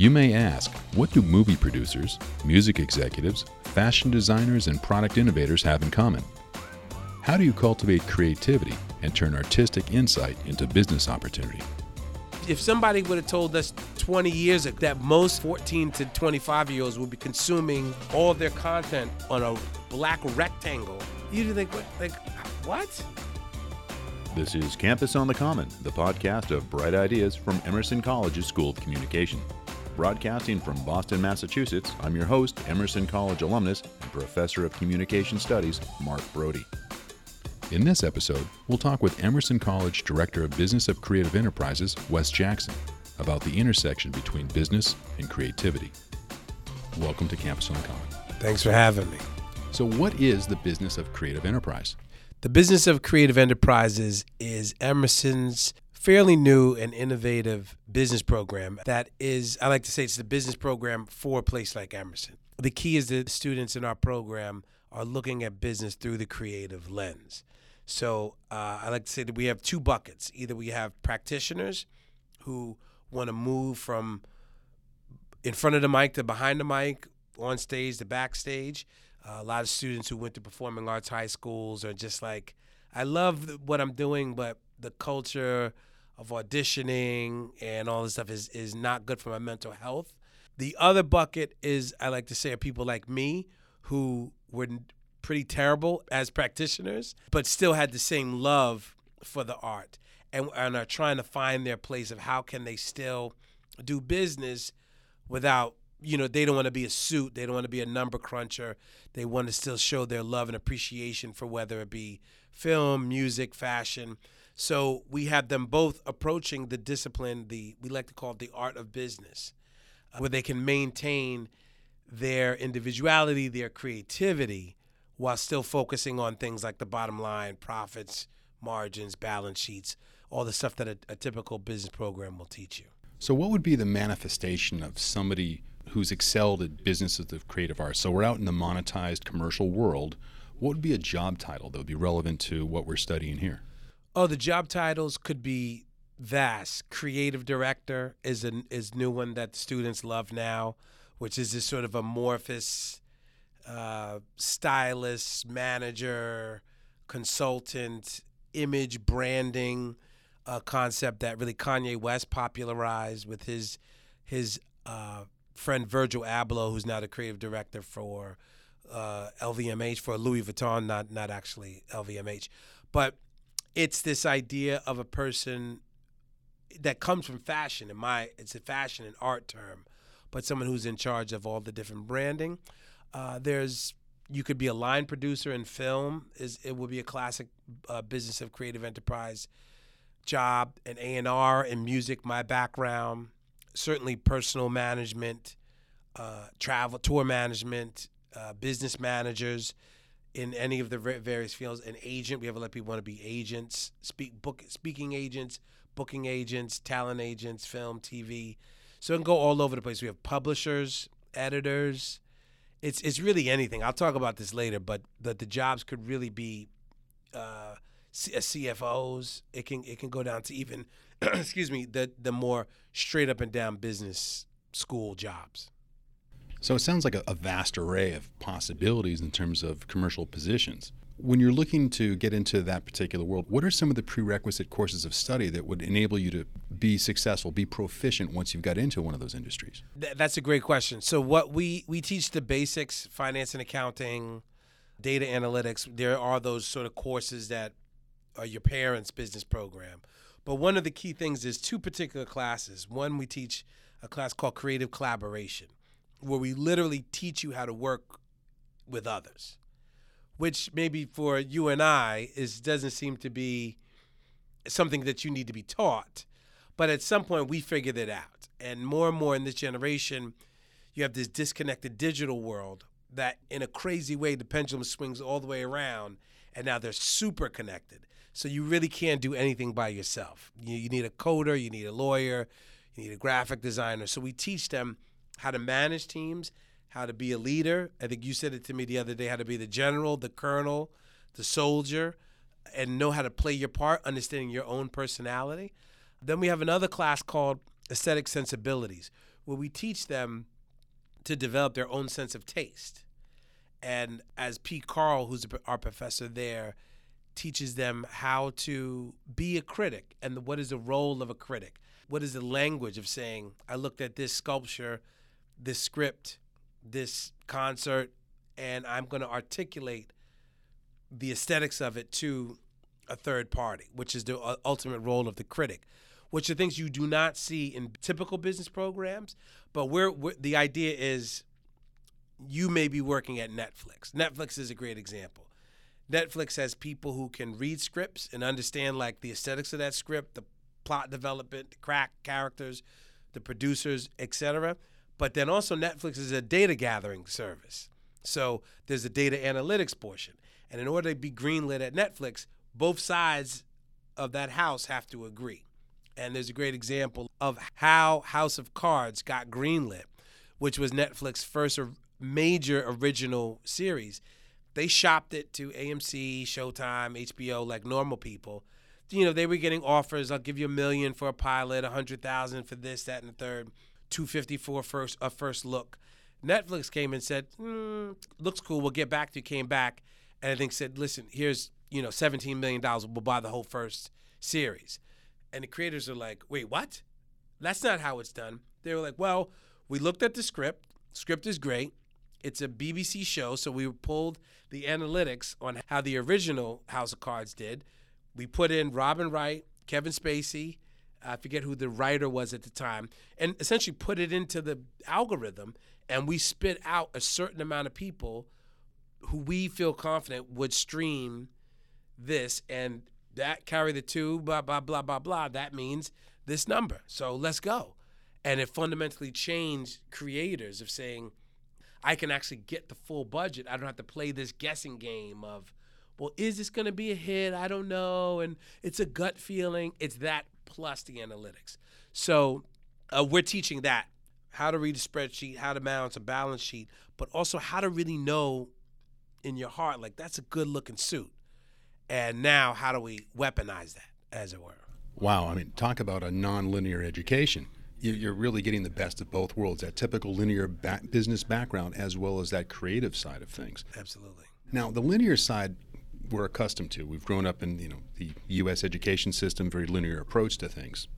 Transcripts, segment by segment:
You may ask, what do movie producers, music executives, fashion designers, and product innovators have in common? How do you cultivate creativity and turn artistic insight into business opportunity? If somebody would have told us 20 years ago that most 14 to 25-year-olds would be consuming all their content on a black rectangle, you'd think, what? This is Campus on the Common, the podcast of bright ideas from Emerson College's School of Communication. Broadcasting from Boston, Massachusetts, I'm your host, Emerson College alumnus and professor of communication studies, Mark Brody. In this episode, we'll talk with Emerson College Director of Business of Creative Enterprises, Wes Jackson, about the intersection between business and creativity. Welcome to Campus on the Common. Thanks for having me. So what is the business of creative enterprise? The business of creative enterprises is Emerson's fairly new and innovative business program that is, I like to say it's the business program for a place like Emerson. The key is that students in our program are looking at business through the creative lens. So I like to say that we have two buckets. Either we have practitioners who want to move from in front of the mic to behind the mic, on stage to backstage. A lot of students who went to performing arts high schools are just like, I love what I'm doing, but the culture of auditioning and all this stuff is not good for my mental health. The other bucket is, I like to say, are people like me who were pretty terrible as practitioners, but still had the same love for the art and are trying to find their place of how can they still do business without, they don't want to be a suit, they don't want to be a number cruncher, they want to still show their love and appreciation for whether it be film, music, fashion. So we have them both approaching the discipline, we like to call it the art of business, where they can maintain their individuality, their creativity, while still focusing on things like the bottom line, profits, margins, balance sheets, all the stuff that a typical business program will teach you. So what would be the manifestation of somebody who's excelled at businesses of creative arts? So we're out in the monetized commercial world. What would be a job title that would be relevant to what we're studying here? Oh, the job titles could be vast. Creative director is a new one that students love now, which is this sort of amorphous stylist, manager, consultant, image branding, a concept that really Kanye West popularized with his friend Virgil Abloh, who's now the creative director for LVMH, for Louis Vuitton, not actually LVMH. But it's this idea of a person that comes from fashion. It's a fashion and art term, but someone who's in charge of all the different branding. You could be a line producer in film. It would be a classic business of creative enterprise job. An A&R in music, my background. Certainly personal management, travel, tour management, business managers in any of the various fields. An agent, we have a lot of people want to be agents, speaking agents, booking agents, talent agents, film, TV. So it can go all over the place. We have publishers, editors. It's really anything. I'll talk about this later, but the jobs could really be CFOs. It can go down to even, the more straight up and down business school jobs. So it sounds like a vast array of possibilities in terms of commercial positions. When you're looking to get into that particular world, what are some of the prerequisite courses of study that would enable you to be successful, be proficient once you've got into one of those industries? That's a great question. So what we teach the basics, finance and accounting, data analytics. There are those sort of courses that are your parents' business program. But one of the key things is two particular classes. One, we teach a class called Creative Collaboration, where we literally teach you how to work with others, which maybe for you and I doesn't seem to be something that you need to be taught. But at some point, we figured it out. And more in this generation, you have this disconnected digital world that in a crazy way, the pendulum swings all the way around, and now they're super connected. So you really can't do anything by yourself. You need a coder, you need a lawyer, you need a graphic designer. So we teach them how to manage teams, how to be a leader. I think you said it to me the other day, how to be the general, the colonel, the soldier, and know how to play your part, understanding your own personality. Then we have another class called Aesthetic Sensibilities, where we teach them to develop their own sense of taste. And as Pete Carl, who's our professor there, teaches them how to be a critic and what is the role of a critic. What is the language of saying, I looked at this sculpture, this script, this concert, and I'm going to articulate the aesthetics of it to a third party, which is the ultimate role of the critic, which are things you do not see in typical business programs. But the idea is you may be working at Netflix. Netflix is a great example. Netflix has people who can read scripts and understand like the aesthetics of that script, the plot development, the crack characters, the producers, etc. But then also Netflix is a data gathering service. So there's a data analytics portion. And in order to be greenlit at Netflix, both sides of that house have to agree. And there's a great example of how House of Cards got greenlit, which was Netflix's first major original series. They shopped it to AMC, Showtime, HBO, like normal people. You know, they were getting offers. I'll give you $1 million for a pilot, $100,000 for this, that, and the third, $250 for a first look. Netflix came and said, looks cool. We'll get back to you. Came back and I think said, listen, here's, you know, $17 million. We'll buy the whole first series. And the creators are like, wait, what? That's not how it's done. They were like, well, we looked at the script. Script is great. It's a BBC show, so we pulled the analytics on how the original House of Cards did. We put in Robin Wright, Kevin Spacey, I forget who the writer was at the time, and essentially put it into the algorithm, and we spit out a certain amount of people who we feel confident would stream this, and that carry the two, blah, blah, blah, blah, blah. That means this number, so let's go. And it fundamentally changed creators of saying, I can actually get the full budget. I don't have to play this guessing game of, well, is this going to be a hit? I don't know. And it's a gut feeling. It's that plus the analytics. So we're teaching that, how to read a spreadsheet, how to balance a balance sheet, but also how to really know in your heart, like, that's a good-looking suit. And now how do we weaponize that, as it were? Wow. I mean, talk about a nonlinear education. You're really getting the best of both worlds, that typical linear business background as well as that creative side of things. Absolutely. Now, the linear side we're accustomed to. We've grown up in, you know, the U.S. education system, very linear approach to things.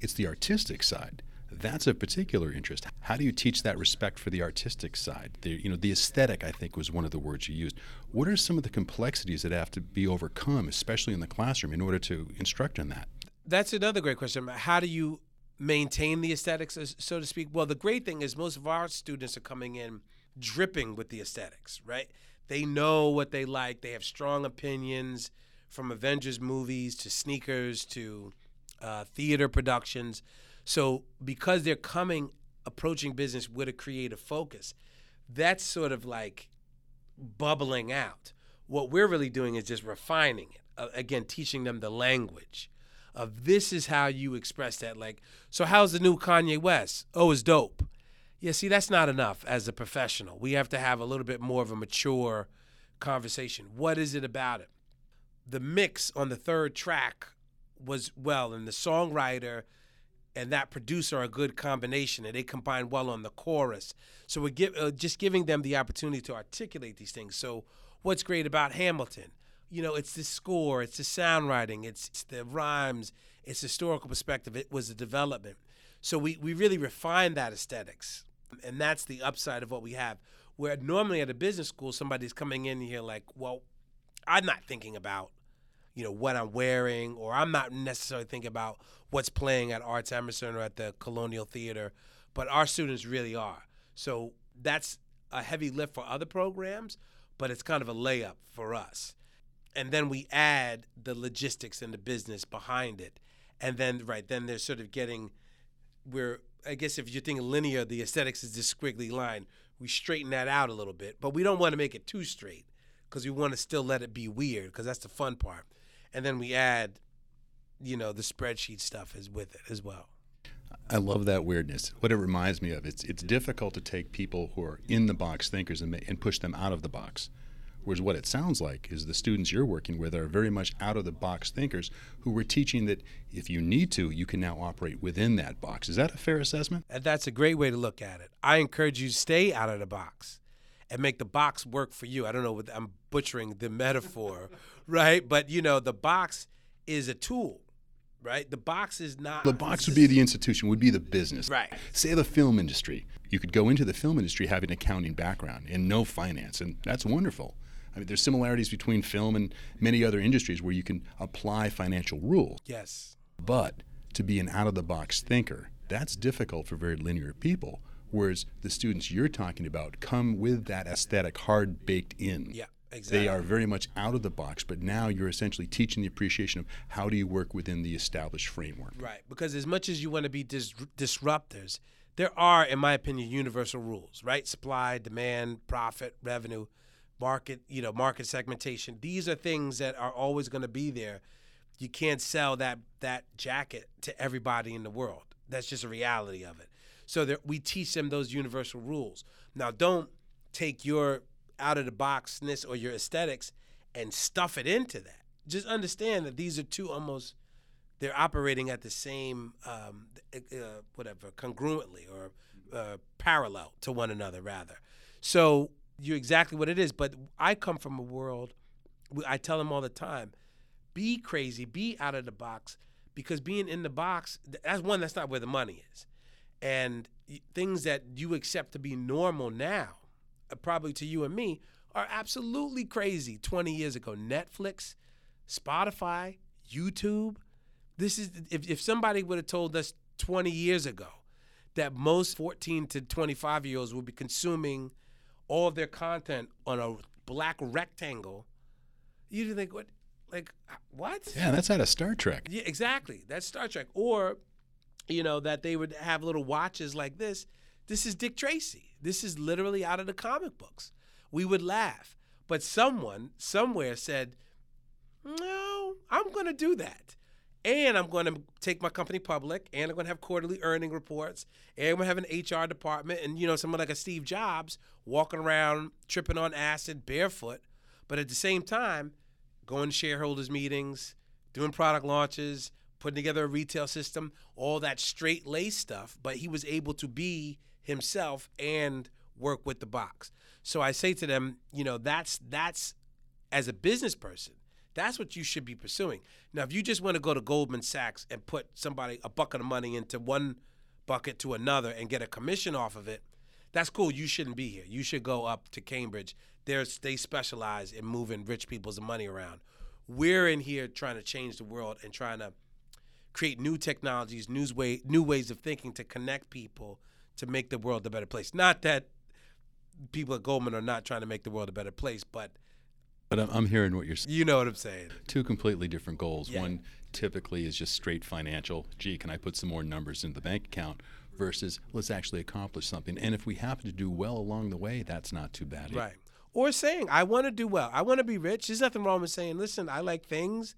It's the artistic side. That's of particular interest. How do you teach that respect for the artistic side? The aesthetic, I think, was one of the words you used. What are some of the complexities that have to be overcome, especially in the classroom, in order to instruct on that? That's another great question. How do you maintain the aesthetics, so to speak? Well, the great thing is most of our students are coming in dripping with the aesthetics, right? They know what they like. They have strong opinions, from Avengers movies to sneakers to theater productions. So because they're approaching business with a creative focus, that's sort of like bubbling out. What we're really doing is just refining it. Again, teaching them the language of this is how you express that. Like, so how's the new Kanye West? Oh, it's dope. Yeah, see, that's not enough as a professional. We have to have a little bit more of a mature conversation. What is it about it? The mix on the third track was well, and the songwriter and that producer are a good combination, and they combine well on the chorus. So we're just giving them the opportunity to articulate these things. So what's great about Hamilton? You know, it's the score, it's the soundwriting, it's the rhymes, it's historical perspective, it was the development. So we really refined that aesthetics, and that's the upside of what we have. Where normally at a business school, somebody's coming in here like, well, I'm not thinking about, you know, what I'm wearing, or I'm not necessarily thinking about what's playing at Arts Emerson or at the Colonial Theater, but our students really are. So that's a heavy lift for other programs, but it's kind of a layup for us. And then we add the logistics and the business behind it. And then, right, then they're sort of getting, I guess if you're thinking linear, the aesthetics is this squiggly line. We straighten that out a little bit, but we don't want to make it too straight because we want to still let it be weird because that's the fun part. And then we add, you know, the spreadsheet stuff is with it as well. I love that weirdness. What it reminds me of, it's difficult to take people who are in the box thinkers and push them out of the box. Whereas what it sounds like is the students you're working with are very much out-of-the-box thinkers who were teaching that if you need to, you can now operate within that box. Is that a fair assessment? That's a great way to look at it. I encourage you to stay out of the box and make the box work for you. I don't know, I'm butchering the metaphor, right? But, you know, the box is a tool. Right? The box is not... The box would be the institution, would be the business. Right. Say the film industry. You could go into the film industry having an accounting background and no finance, and that's wonderful. I mean, there's similarities between film and many other industries where you can apply financial rule. Yes. But to be an out-of-the-box thinker, that's difficult for very linear people, whereas the students you're talking about come with that aesthetic hard baked in. Yeah. Exactly. They are very much out of the box, but now you're essentially teaching the appreciation of how do you work within the established framework. Right, because as much as you want to be disruptors, there are, in my opinion, universal rules, right? Supply, demand, profit, revenue, market, you know, market segmentation. These are things that are always going to be there. You can't sell that jacket to everybody in the world. That's just a reality of it. So that we teach them those universal rules. Now, don't take your out-of-the-boxness or your aesthetics and stuff it into that. Just understand that these are two almost, they're operating at the same, congruently or parallel to one another, rather. So you're exactly what it is, but I come from a world, I tell them all the time, be crazy, be out of the box, because being in the box, that's not where the money is. And things that you accept to be normal now, probably to you and me, are absolutely crazy 20 years ago. Netflix, Spotify, YouTube. This is, if somebody would have told us 20 years ago that most 14 to 25-year-olds would be consuming all of their content on a black rectangle, you'd think, what? Like, what? Yeah, that's out of Star Trek. Yeah, exactly. That's Star Trek. Or, you know, that they would have little watches like this. This is Dick Tracy. This is literally out of the comic books. We would laugh. But someone, somewhere said, no, I'm going to do that. And I'm going to take my company public, and I'm going to have quarterly earning reports, and I'm going to have an HR department, and, you know, someone like a Steve Jobs walking around tripping on acid barefoot, but at the same time, going to shareholders meetings, doing product launches, putting together a retail system, all that straight-laced stuff, but he was able to be himself and work with the box. So I say to them, you know, that's as a business person, that's what you should be pursuing. Now, if you just want to go to Goldman Sachs and put a bucket of money into one bucket to another and get a commission off of it, that's cool. You shouldn't be here. You should go up to Cambridge. They specialize in moving rich people's money around. We're in here trying to change the world and trying to create new technologies, new ways of thinking to connect people to make the world a better place. Not that people at Goldman are not trying to make the world a better place, but I'm hearing what you're saying. You know what I'm saying. Two completely different goals. Yeah. One typically is just straight financial. Gee, can I put some more numbers in the bank account? Versus let's actually accomplish something. And if we happen to do well along the way, that's not too bad. Right. Or saying, I want to do well. I want to be rich. There's nothing wrong with saying, listen, I like things.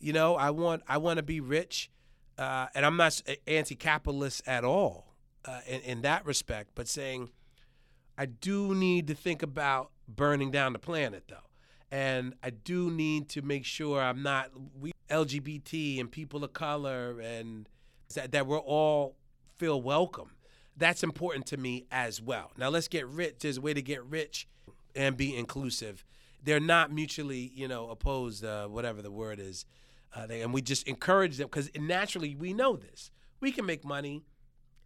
You know, I want to be rich. And I'm not anti-capitalist at all. In that respect, but saying, I do need to think about burning down the planet, though. And I do need to make sure I'm not, LGBT and people of color, and that we're all feel welcome. That's important to me as well. Now, let's get rich. There's a way to get rich and be inclusive. They're not mutually, opposed, whatever the word is. And we just encourage them, because naturally we know this. We can make money,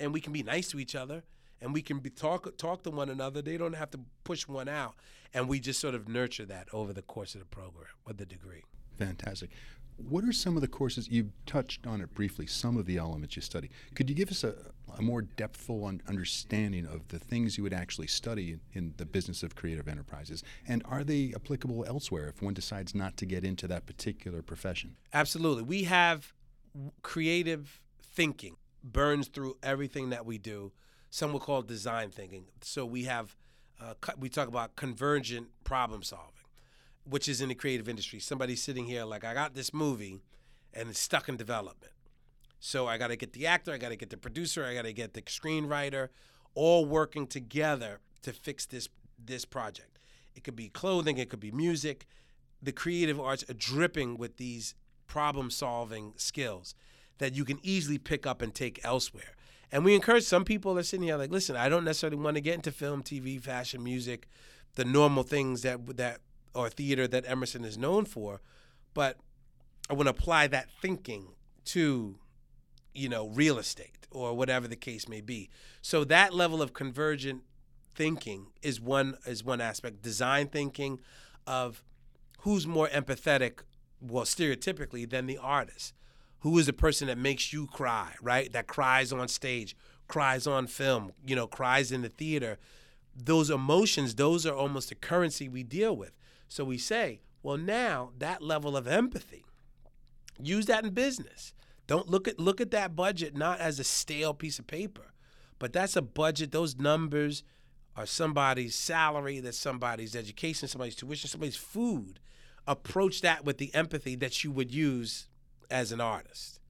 and we can be nice to each other, and we can talk to one another. They don't have to push one out. And we just sort of nurture that over the course of the program or the degree. Fantastic. What are some of the courses, you've touched on it briefly, some of the elements you study. Could you give us a more depthful understanding of the things you would actually study in the business of creative enterprises? And are they applicable elsewhere if one decides not to get into that particular profession? Absolutely. We have creative thinking. Burns through everything that we do. Some would call it design thinking. So we have, we talk about convergent problem solving, which is in the creative industry. Somebody's sitting here like, I got this movie and it's stuck in development. So I got to get the actor, I got to get the producer, I got to get the screenwriter, all working together to fix this project. It could be clothing, it could be music. The creative arts are dripping with these problem-solving skills that you can easily pick up and take elsewhere. And we encourage some people that are sitting here like, listen, I don't necessarily want to get into film, TV, fashion, music, the normal things that or theater that Emerson is known for, but I want to apply that thinking to, you know, real estate or whatever the case may be. So that level of convergent thinking is one aspect. Design thinking of who's more empathetic, well, stereotypically, than the artist. Who is the person that makes you cry, right? That cries on stage, cries on film, you know, cries in the theater. Those emotions, those are almost the currency we deal with. So we say, well, now that level of empathy, use that in business. Don't look at that budget not as a stale piece of paper, but that's a budget. Those numbers are somebody's salary, that's somebody's education, somebody's tuition, somebody's food. Approach that with the empathy that you would use as an artist.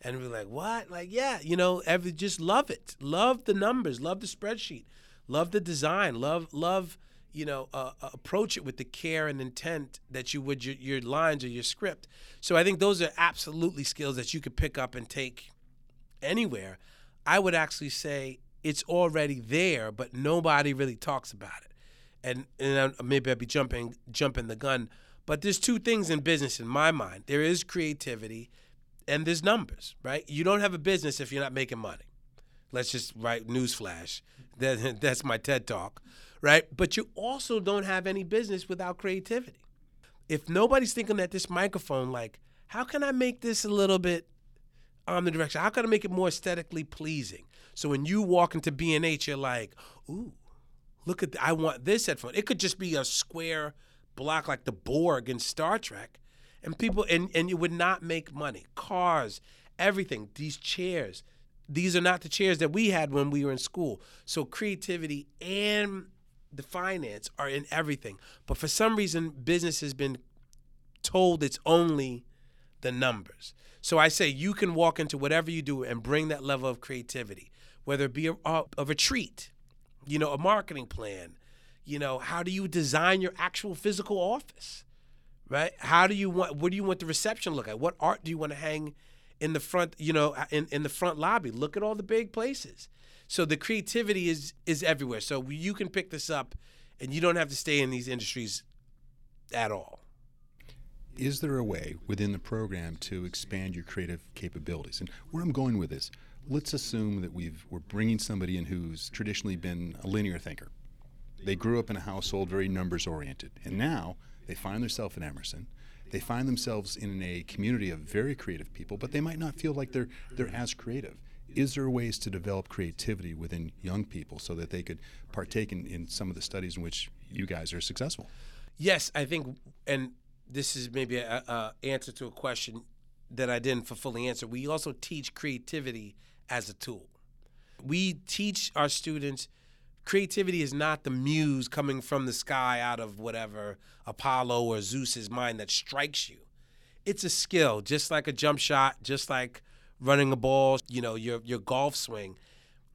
And we're like, what? Like, yeah, you know, just love it. Love the numbers, love the spreadsheet, love the design, love, you know, approach it with the care and intent that you would your lines or your script. So I think those are absolutely skills that you could pick up and take anywhere. I would actually say it's already there, but nobody really talks about it. And maybe I'd be jumping the gun. But there's two things in business in my mind. There is creativity and there's numbers, right? You don't have a business if you're not making money. Let's just write newsflash. That's my TED Talk, right? But you also don't have any business without creativity. If nobody's thinking at this microphone, like, how can I make this a little bit omnidirectional? How can I make it more aesthetically pleasing? So when you walk into B&H, you're like, ooh, look at I want this headphone. It could just be a square block like the Borg in Star Trek, and people and you would not make money. Cars, everything, these chairs, these are not the chairs that we had when we were in school. So creativity and the finance are in everything. But for some reason, business has been told it's only the numbers. So I say you can walk into whatever you do and bring that level of creativity, whether it be a retreat, you know, a marketing plan. You know, how do you design your actual physical office, right? What do you want the reception to look like? What art do you want to hang in the front, you know, in the front lobby? Look at all the big places. So the creativity is everywhere. So you can pick this up and you don't have to stay in these industries at all. Is there a way within the program to expand your creative capabilities? And where I'm going with this, let's assume that we're bringing somebody in who's traditionally been a linear thinker. They grew up in a household very numbers-oriented, and now they find themselves in Emerson. They find themselves in a community of very creative people, but they might not feel like they're as creative. Is there ways to develop creativity within young people so that they could partake in some of the studies in which you guys are successful? Yes, I think, and this is maybe an answer to a question that I didn't fully answer. We also teach creativity as a tool. We teach our students creativity is not the muse coming from the sky out of whatever Apollo or Zeus's mind that strikes you. It's a skill, just like a jump shot, just like running a ball, you know, your golf swing.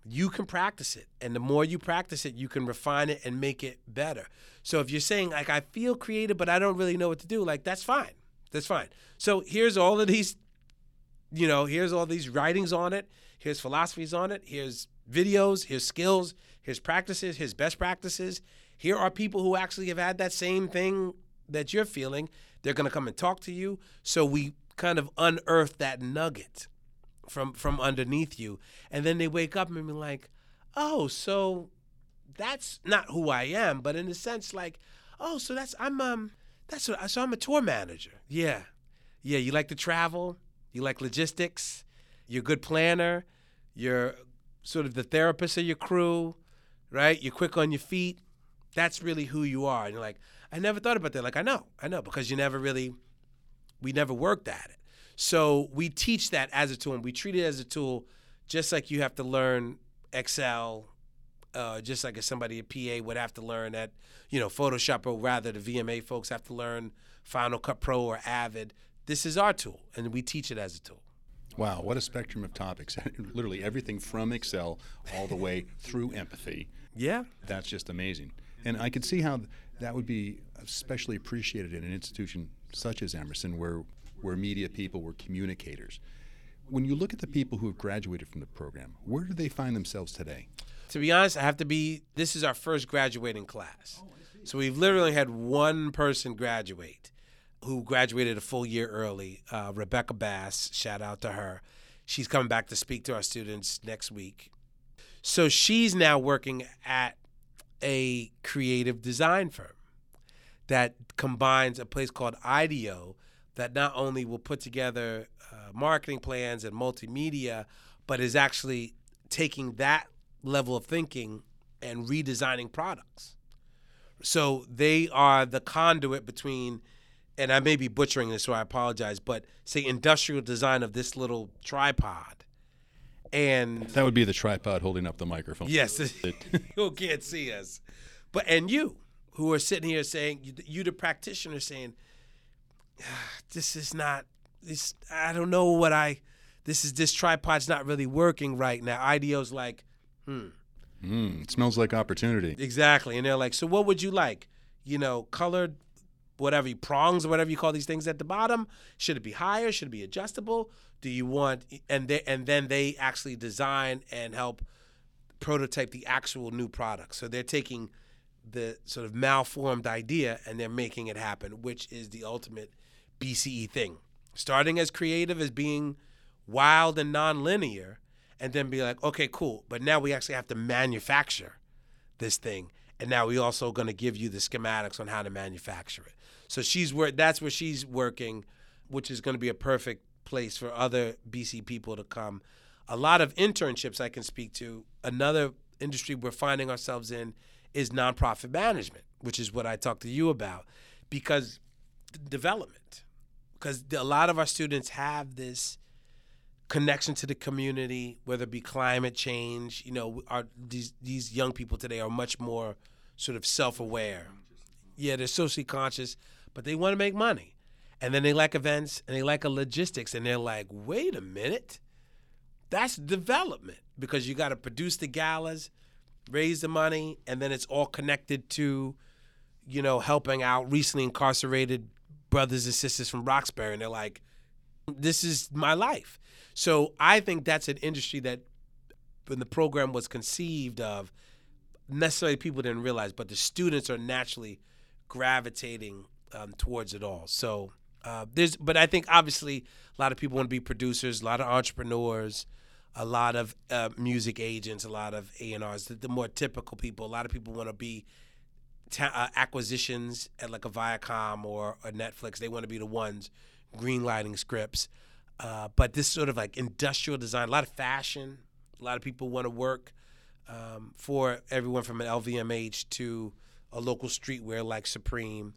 You can practice it, and the more you practice it, you can refine it and make it better. So if you're saying, like, I feel creative, but I don't really know what to do, like, that's fine. That's fine. So here's all of these, you know, here's all these writings on it. Here's philosophies on it. Here's videos, here's skills, here's practices, here's best practices. Here are people who actually have had that same thing that you're feeling. They're going to come and talk to you. So we kind of unearth that nugget from underneath you. And then they wake up and be like, oh, so that's not who I am. But in a sense, like, oh, so I'm a tour manager. Yeah. Yeah. You like to travel. You like logistics. You're a good planner. You're sort of the therapist of your crew, right? You're quick on your feet. That's really who you are. And you're like, I never thought about that. Like, I know, because we never worked at it. So we teach that as a tool, and we treat it as a tool, just like you have to learn Excel, just like if somebody at PA would have to learn that, you know, Photoshop, or rather the VMA folks have to learn Final Cut Pro or Avid. This is our tool, and we teach it as a tool. Wow, what a spectrum of topics. Literally everything from Excel all the way through empathy. Yeah. That's just amazing. And I could see how that would be especially appreciated in an institution such as Emerson, where we're media people, we're communicators. When you look at the people who have graduated from the program, where do they find themselves today? To be honest, I have to be, this is our first graduating class. So we've literally had one person graduate who graduated a full year early, Rebecca Bass, shout out to her. She's coming back to speak to our students next week. So she's now working at a creative design firm that combines a place called IDEO that not only will put together marketing plans and multimedia, but is actually taking that level of thinking and redesigning products. So they are the conduit between, and I may be butchering this, so I apologize, but say industrial design of this little tripod. And that would be the tripod holding up the microphone. Yes, you can't see us. But and you, who are sitting here saying, you the practitioner saying, this is not, this, I don't know what I, this is, this tripod's not really working right now. IDEO's like, it smells like opportunity. Exactly. And they're like, so what would you like? You know, colored, whatever, prongs or whatever you call these things at the bottom. Should it be higher? Should it be adjustable? Do you want, and then they actually design and help prototype the actual new product. So they're taking the sort of malformed idea and they're making it happen, which is the ultimate BCE thing. Starting as creative as being wild and nonlinear, and then be like, okay, cool, but now we actually have to manufacture this thing. And now we also going to give you the schematics on how to manufacture it. So that's where she's working, which is going to be a perfect place for other BC people to come. A lot of internships I can speak to. Another industry we're finding ourselves in is nonprofit management, which is what I talked to you about, because development. Because a lot of our students have this connection to the community, whether it be climate change. You know, these young people today are much more sort of self-aware. Yeah, they're socially conscious, but they want to make money. And then they like events and they like a logistics, and they're like, wait a minute, that's development, because you got to produce the galas, raise the money, and then it's all connected to, you know, helping out recently incarcerated brothers and sisters from Roxbury. And they're like, this is my life. So I think that's an industry that when the program was conceived of, necessarily people didn't realize, but the students are naturally gravitating towards it all. So but I think obviously a lot of people want to be producers, a lot of entrepreneurs, a lot of music agents, a lot of A&Rs, the more typical people. A lot of people want to be acquisitions at like a Viacom or a Netflix. They want to be the ones greenlighting scripts. But this sort of like industrial design, a lot of fashion, a lot of people want to work for everyone from an LVMH to a local streetwear like Supreme.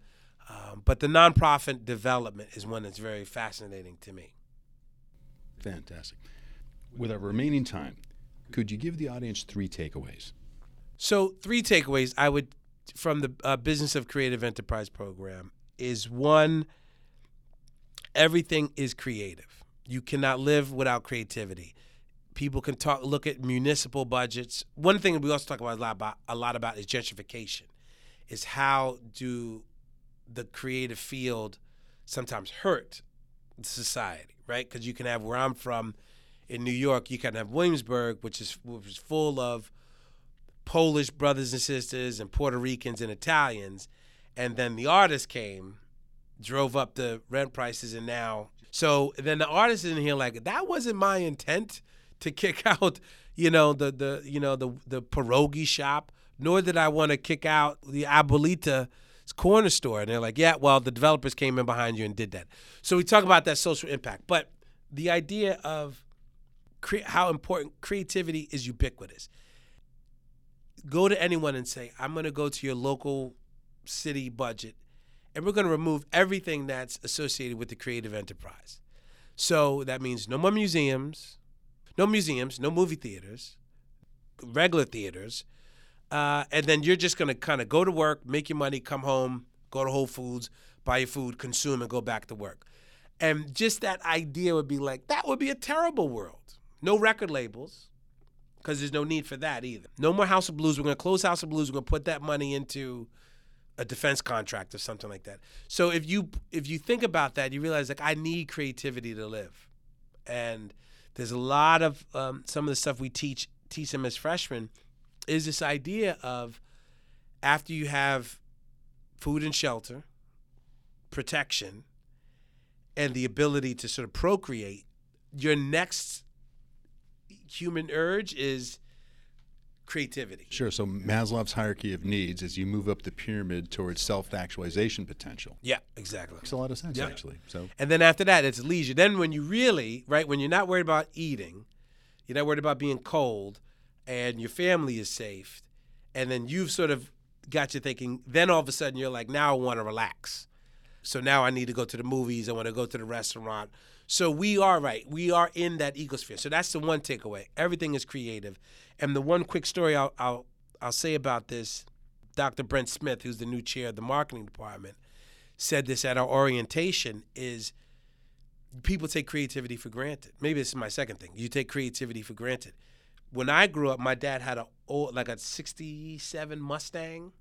But the nonprofit development is one that's very fascinating to me. Fantastic. With our remaining time, could you give the audience three takeaways? So three takeaways I would from the Business of Creative Enterprise program is one, everything is creative. You cannot live without creativity. People can look at municipal budgets. One thing we also talk about a lot about is gentrification, is how do the creative field sometimes hurt society, right? Because you can have, where I'm from in New York, you can have Williamsburg, which is full of Polish brothers and sisters and Puerto Ricans and Italians, and then the artists came, drove up the rent prices, and now, so then the artists in here like, that wasn't my intent to kick out, you know, the pierogi shop, nor did I want to kick out the Abuelita's corner store, and they're like, yeah, well, the developers came in behind you and did that. So we talk about that social impact, but the idea of how important creativity is, ubiquitous. Go to anyone and say, I'm going to go to your local city budget, and we're going to remove everything that's associated with the creative enterprise. So that means no more museums, no movie theaters, regular theaters, and then you're just going to kind of go to work, make your money, come home, go to Whole Foods, buy your food, consume, and go back to work. And just that idea would be like, that would be a terrible world. No record labels, because there's no need for that either. No more House of Blues. We're going to close House of Blues. We're going to put that money into a defense contract or something like that. So if you think about that, you realize, like, I need creativity to live. And there's a lot of some of the stuff we teach them as freshmen is this idea of, after you have food and shelter, protection, and the ability to sort of procreate, your next human urge is creativity. Sure. So Maslow's hierarchy of needs is you move up the pyramid towards self-actualization potential. Yeah, exactly. Makes a lot of sense, actually. So, and then after that, it's leisure. Then when you really, right, when you're not worried about eating, you're not worried about being cold, and your family is safe, and then you've sort of got you thinking, then all of a sudden you're like, now I want to relax. So now I need to go to the movies. I want to go to the restaurant. So we are right. We are in that ecosphere. So that's the one takeaway. Everything is creative. And the one quick story I'll say about this, Dr. Brent Smith, who's the new chair of the marketing department, said this at our orientation, is people take creativity for granted. Maybe this is my second thing. You take creativity for granted. When I grew up, my dad had an old, like a 67 Mustang.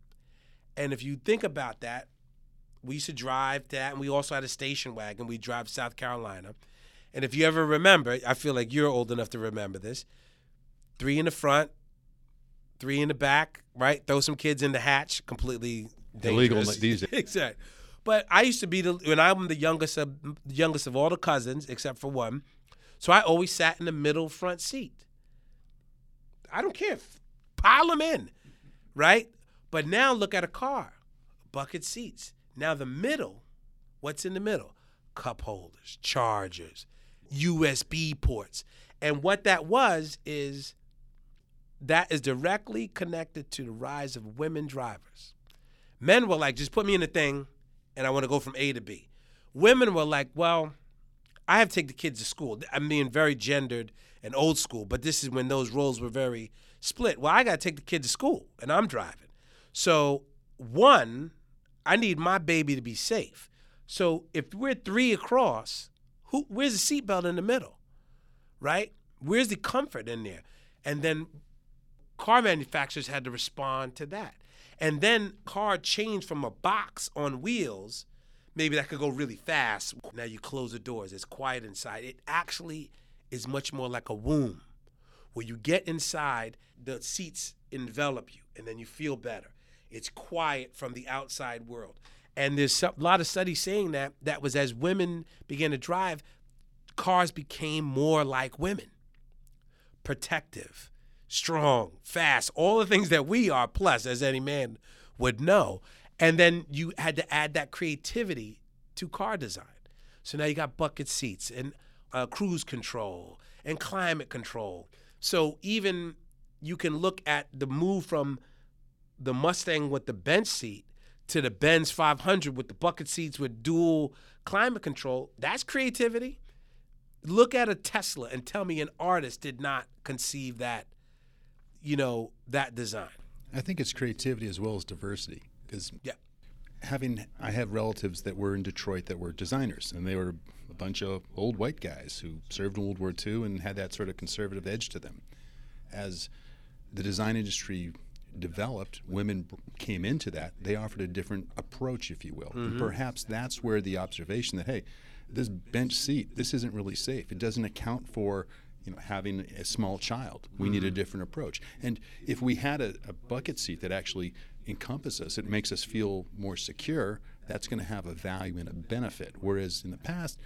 And if you think about that, we used to drive that, and we also had a station wagon. We drive South Carolina. And if you ever remember, I feel like you're old enough to remember this, 3 in the front, 3 in the back, right? Throw some kids in the hatch, completely illegal these days. Exactly. But I used to be, when I'm the youngest of all the cousins, except for one, so I always sat in the middle front seat. I don't care. Pile them in, right? But now look at a car, bucket seats. Now the middle, what's in the middle? Cup holders, chargers, USB ports. And what that was is that is directly connected to the rise of women drivers. Men were like, just put me in a thing and I want to go from A to B. Women were like, well, I have to take the kids to school. I'm being very gendered and old school, but this is when those roles were very split. Well, I got to take the kids to school and I'm driving. So one, I need my baby to be safe. So if we're 3 across, where's the seatbelt in the middle, right? Where's the comfort in there? And then car manufacturers had to respond to that. And then car changed from a box on wheels. Maybe that could go really fast. Now you close the doors. It's quiet inside. It actually is much more like a womb where you get inside, the seats envelop you, and then you feel better. It's quiet from the outside world. And there's a lot of studies saying that was as women began to drive, cars became more like women. Protective, strong, fast, all the things that we are, plus, as any man would know. And then you had to add that creativity to car design. So now you got bucket seats and cruise control and climate control. So even you can look at the move from the Mustang with the bench seat to the Benz 500 with the bucket seats with dual climate control. That's creativity. Look at a Tesla and tell me an artist did not conceive that, that design. I think it's creativity as well as diversity, because I have relatives that were in Detroit that were designers, and they were a bunch of old white guys who served in World War II and had that sort of conservative edge to them. As the design industry developed, women came into that. They offered a different approach, if you will. Mm-hmm. And perhaps that's where the observation that, hey, this bench seat, this isn't really safe. It doesn't account for having a small child. We need a different approach. And if we had a bucket seat that actually encompasses us, it makes us feel more secure, that's going to have a value and a benefit. Whereas in the past,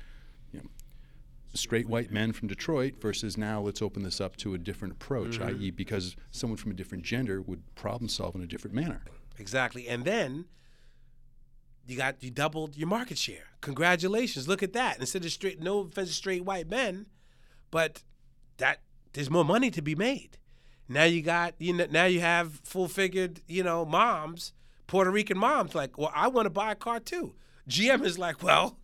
straight white men from Detroit versus now let's open this up to a different approach, i.e. because someone from a different gender would problem solve in a different manner. Exactly. And then you doubled your market share. Congratulations. Look at that. Instead of straight, no offense to straight white men, but that there's more money to be made. Now you got now you have full-figured, moms, Puerto Rican moms like, well, I want to buy a car too. GM is like, well,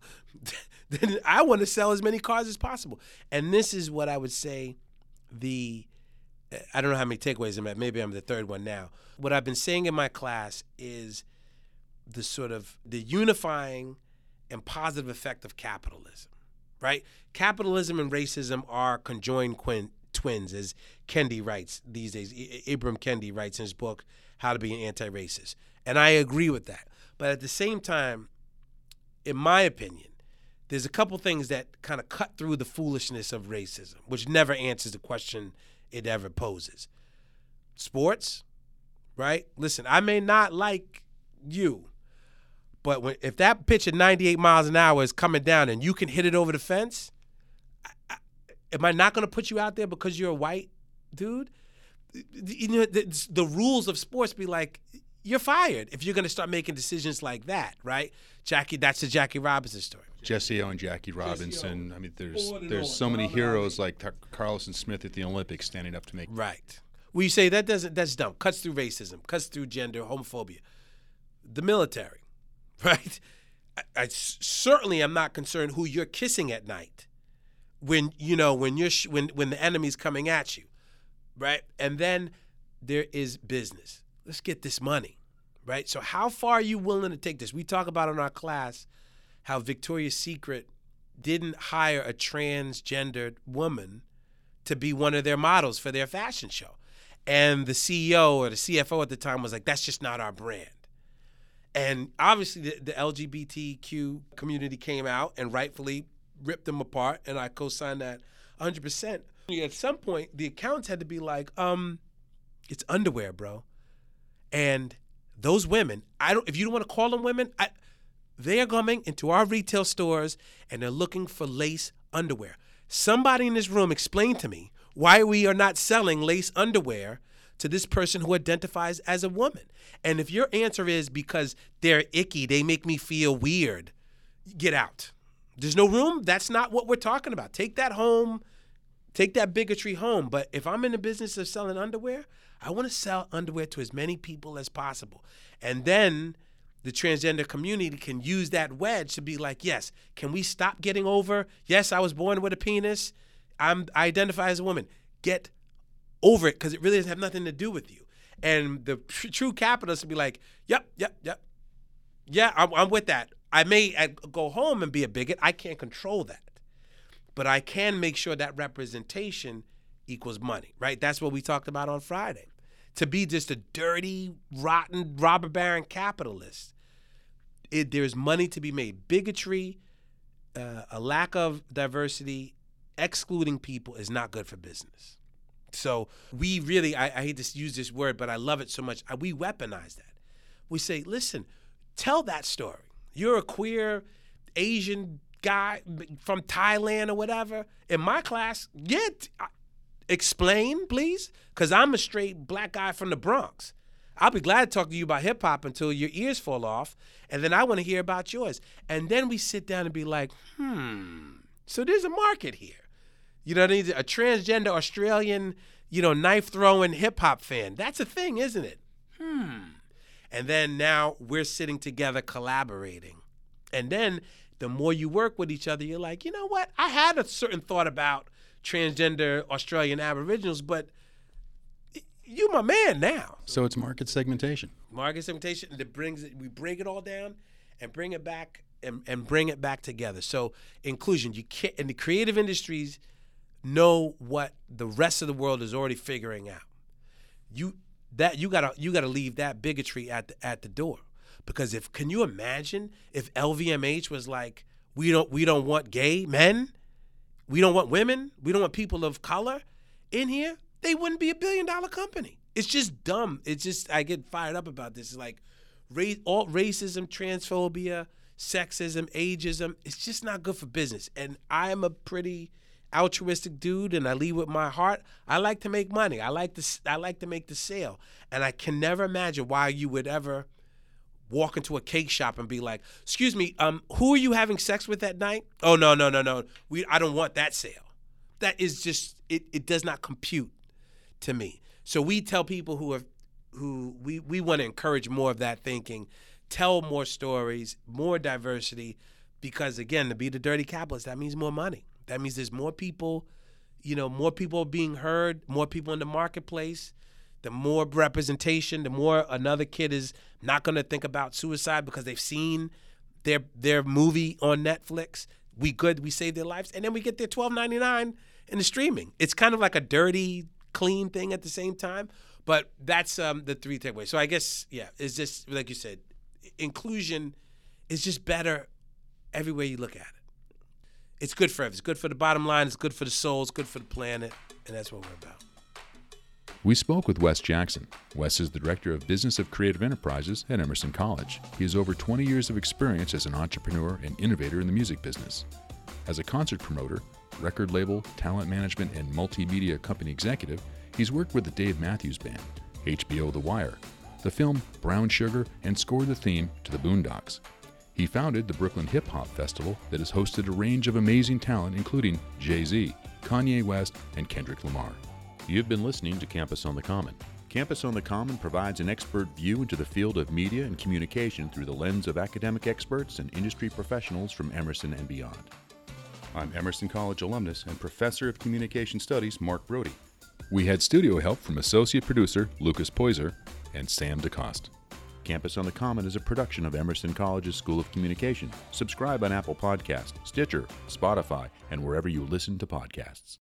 then I want to sell as many cars as possible. And this is what I would say I don't know how many takeaways I'm at. Maybe I'm the third one now. What I've been saying in my class is the sort of the unifying and positive effect of capitalism, right? Capitalism and racism are conjoined twins. twins, as Kendi writes these days. Ibram Kendi writes in his book, How to Be an Anti-Racist. And I agree with that. But at the same time, in my opinion, there's a couple things that kind of cut through the foolishness of racism, which never answers the question it ever poses. Sports, right? Listen, I may not like you, but when, if that pitch at 98 miles an hour is coming down and you can hit it over the fence, am I not going to put you out there because you're a white dude? You know, the rules of sports be like, you're fired if you're going to start making decisions like that, right? Jackie, that's the Jackie Robinson story. Jesse Owens, Jackie Robinson. I mean, there's so many heroes like Carlson Smith at the Olympics standing up to make. Right. Well, you say that doesn't. That's dumb. Cuts through racism. Cuts through gender, homophobia. The military, right? I certainly am not concerned who you're kissing at night, when you know when the enemy's coming at you, right? And then there is business. Let's get this money, right? So how far are you willing to take this? We talk about in our class how Victoria's Secret didn't hire a transgendered woman to be one of their models for their fashion show. And the CEO or the CFO at the time was like, that's just not our brand. And obviously the LGBTQ community came out and rightfully ripped them apart, and I co-signed that 100%. At some point, the accounts had to be like, it's underwear, bro. And those women, if you don't want to call them women, they are coming into our retail stores and they're looking for lace underwear. Somebody in this room explain to me why we are not selling lace underwear to this person who identifies as a woman. And if your answer is because they're icky, they make me feel weird, get out. There's no room. That's not what we're talking about. Take that home. Take that bigotry home. But if I'm in the business of selling underwear, I want to sell underwear to as many people as possible. And then the transgender community can use that wedge to be like, yes, can we stop getting over? Yes, I was born with a penis. I identify as a woman. Get over it, because it really doesn't have nothing to do with you. And the true capitalists would be like, yep. Yeah, I'm with that. I may go home and be a bigot. I can't control that. But I can make sure that representation equals money, right? That's what we talked about on Friday. To be just a dirty, rotten, robber baron capitalist, there's money to be made. Bigotry, a lack of diversity, excluding people is not good for business. So we really, I hate to use this word, but I love it so much. We weaponize that. We say, listen, tell that story. You're a queer Asian guy from Thailand or whatever. In my class, explain, please, because I'm a straight black guy from the Bronx. I'll be glad to talk to you about hip-hop until your ears fall off, and then I want to hear about yours. And then we sit down and be like, so there's a market here. You know what I mean? A transgender Australian, knife-throwing hip-hop fan. That's a thing, isn't it? And then now we're sitting together collaborating. And then the more you work with each other, you're like, you know what? I had a certain thought about transgender Australian Aboriginals, but you my man now. So it's market segmentation. Market segmentation that brings it. We break it all down and bring it back and bring it back together. So inclusion. You can't, and the creative industries know what the rest of the world is already figuring out. You gotta leave that bigotry at the door, because can you imagine if LVMH was like, we don't want gay men, we don't want women, we don't want people of color in here? They wouldn't be $1 billion company. It's just dumb. It's just, I get fired up about this. It's like all racism, transphobia, sexism, ageism. It's just not good for business. And I'm a pretty altruistic dude, and I lead with my heart. I like to make money. I like to make the sale. And I can never imagine why you would ever walk into a cake shop and be like, "Excuse me, who are you having sex with that night?" "Oh, no. I don't want that sale." That is just it does not compute to me. So we tell people who we want to encourage more of that thinking, tell more stories, more diversity, because again, to be the dirty capitalist, that means more money. That means there's more people, more people being heard, more people in the marketplace. The more representation, the more another kid is not going to think about suicide because they've seen their movie on Netflix. we good, we save their lives, and then we get their $12.99 in the streaming. It's kind of like a dirty, clean thing at the same time, but that's the three takeaways. So I guess, yeah, it's just, like you said, inclusion is just better everywhere you look at it. It's good for everyone. It's good for the bottom line, it's good for the soul, it's good for the planet, and that's what we're about. We spoke with Wes Jackson. Wes is the Director of Business of Creative Enterprises at Emerson College. He has over 20 years of experience as an entrepreneur and innovator in the music business. As a concert promoter, record label, talent management, and multimedia company executive, he's worked with the Dave Matthews Band, HBO The Wire, the film Brown Sugar, and scored the theme to The Boondocks. He founded the Brooklyn Hip Hop Festival that has hosted a range of amazing talent, including Jay-Z, Kanye West, and Kendrick Lamar. You've been listening to Campus on the Common. Campus on the Common provides an expert view into the field of media and communication through the lens of academic experts and industry professionals from Emerson and beyond. I'm Emerson College alumnus and professor of communication studies, Mark Brody. We had studio help from associate producer Lucas Poyser and Sam DeCoste. Campus on the Common is a production of Emerson College's School of Communication. Subscribe on Apple Podcasts, Stitcher, Spotify, and wherever you listen to podcasts.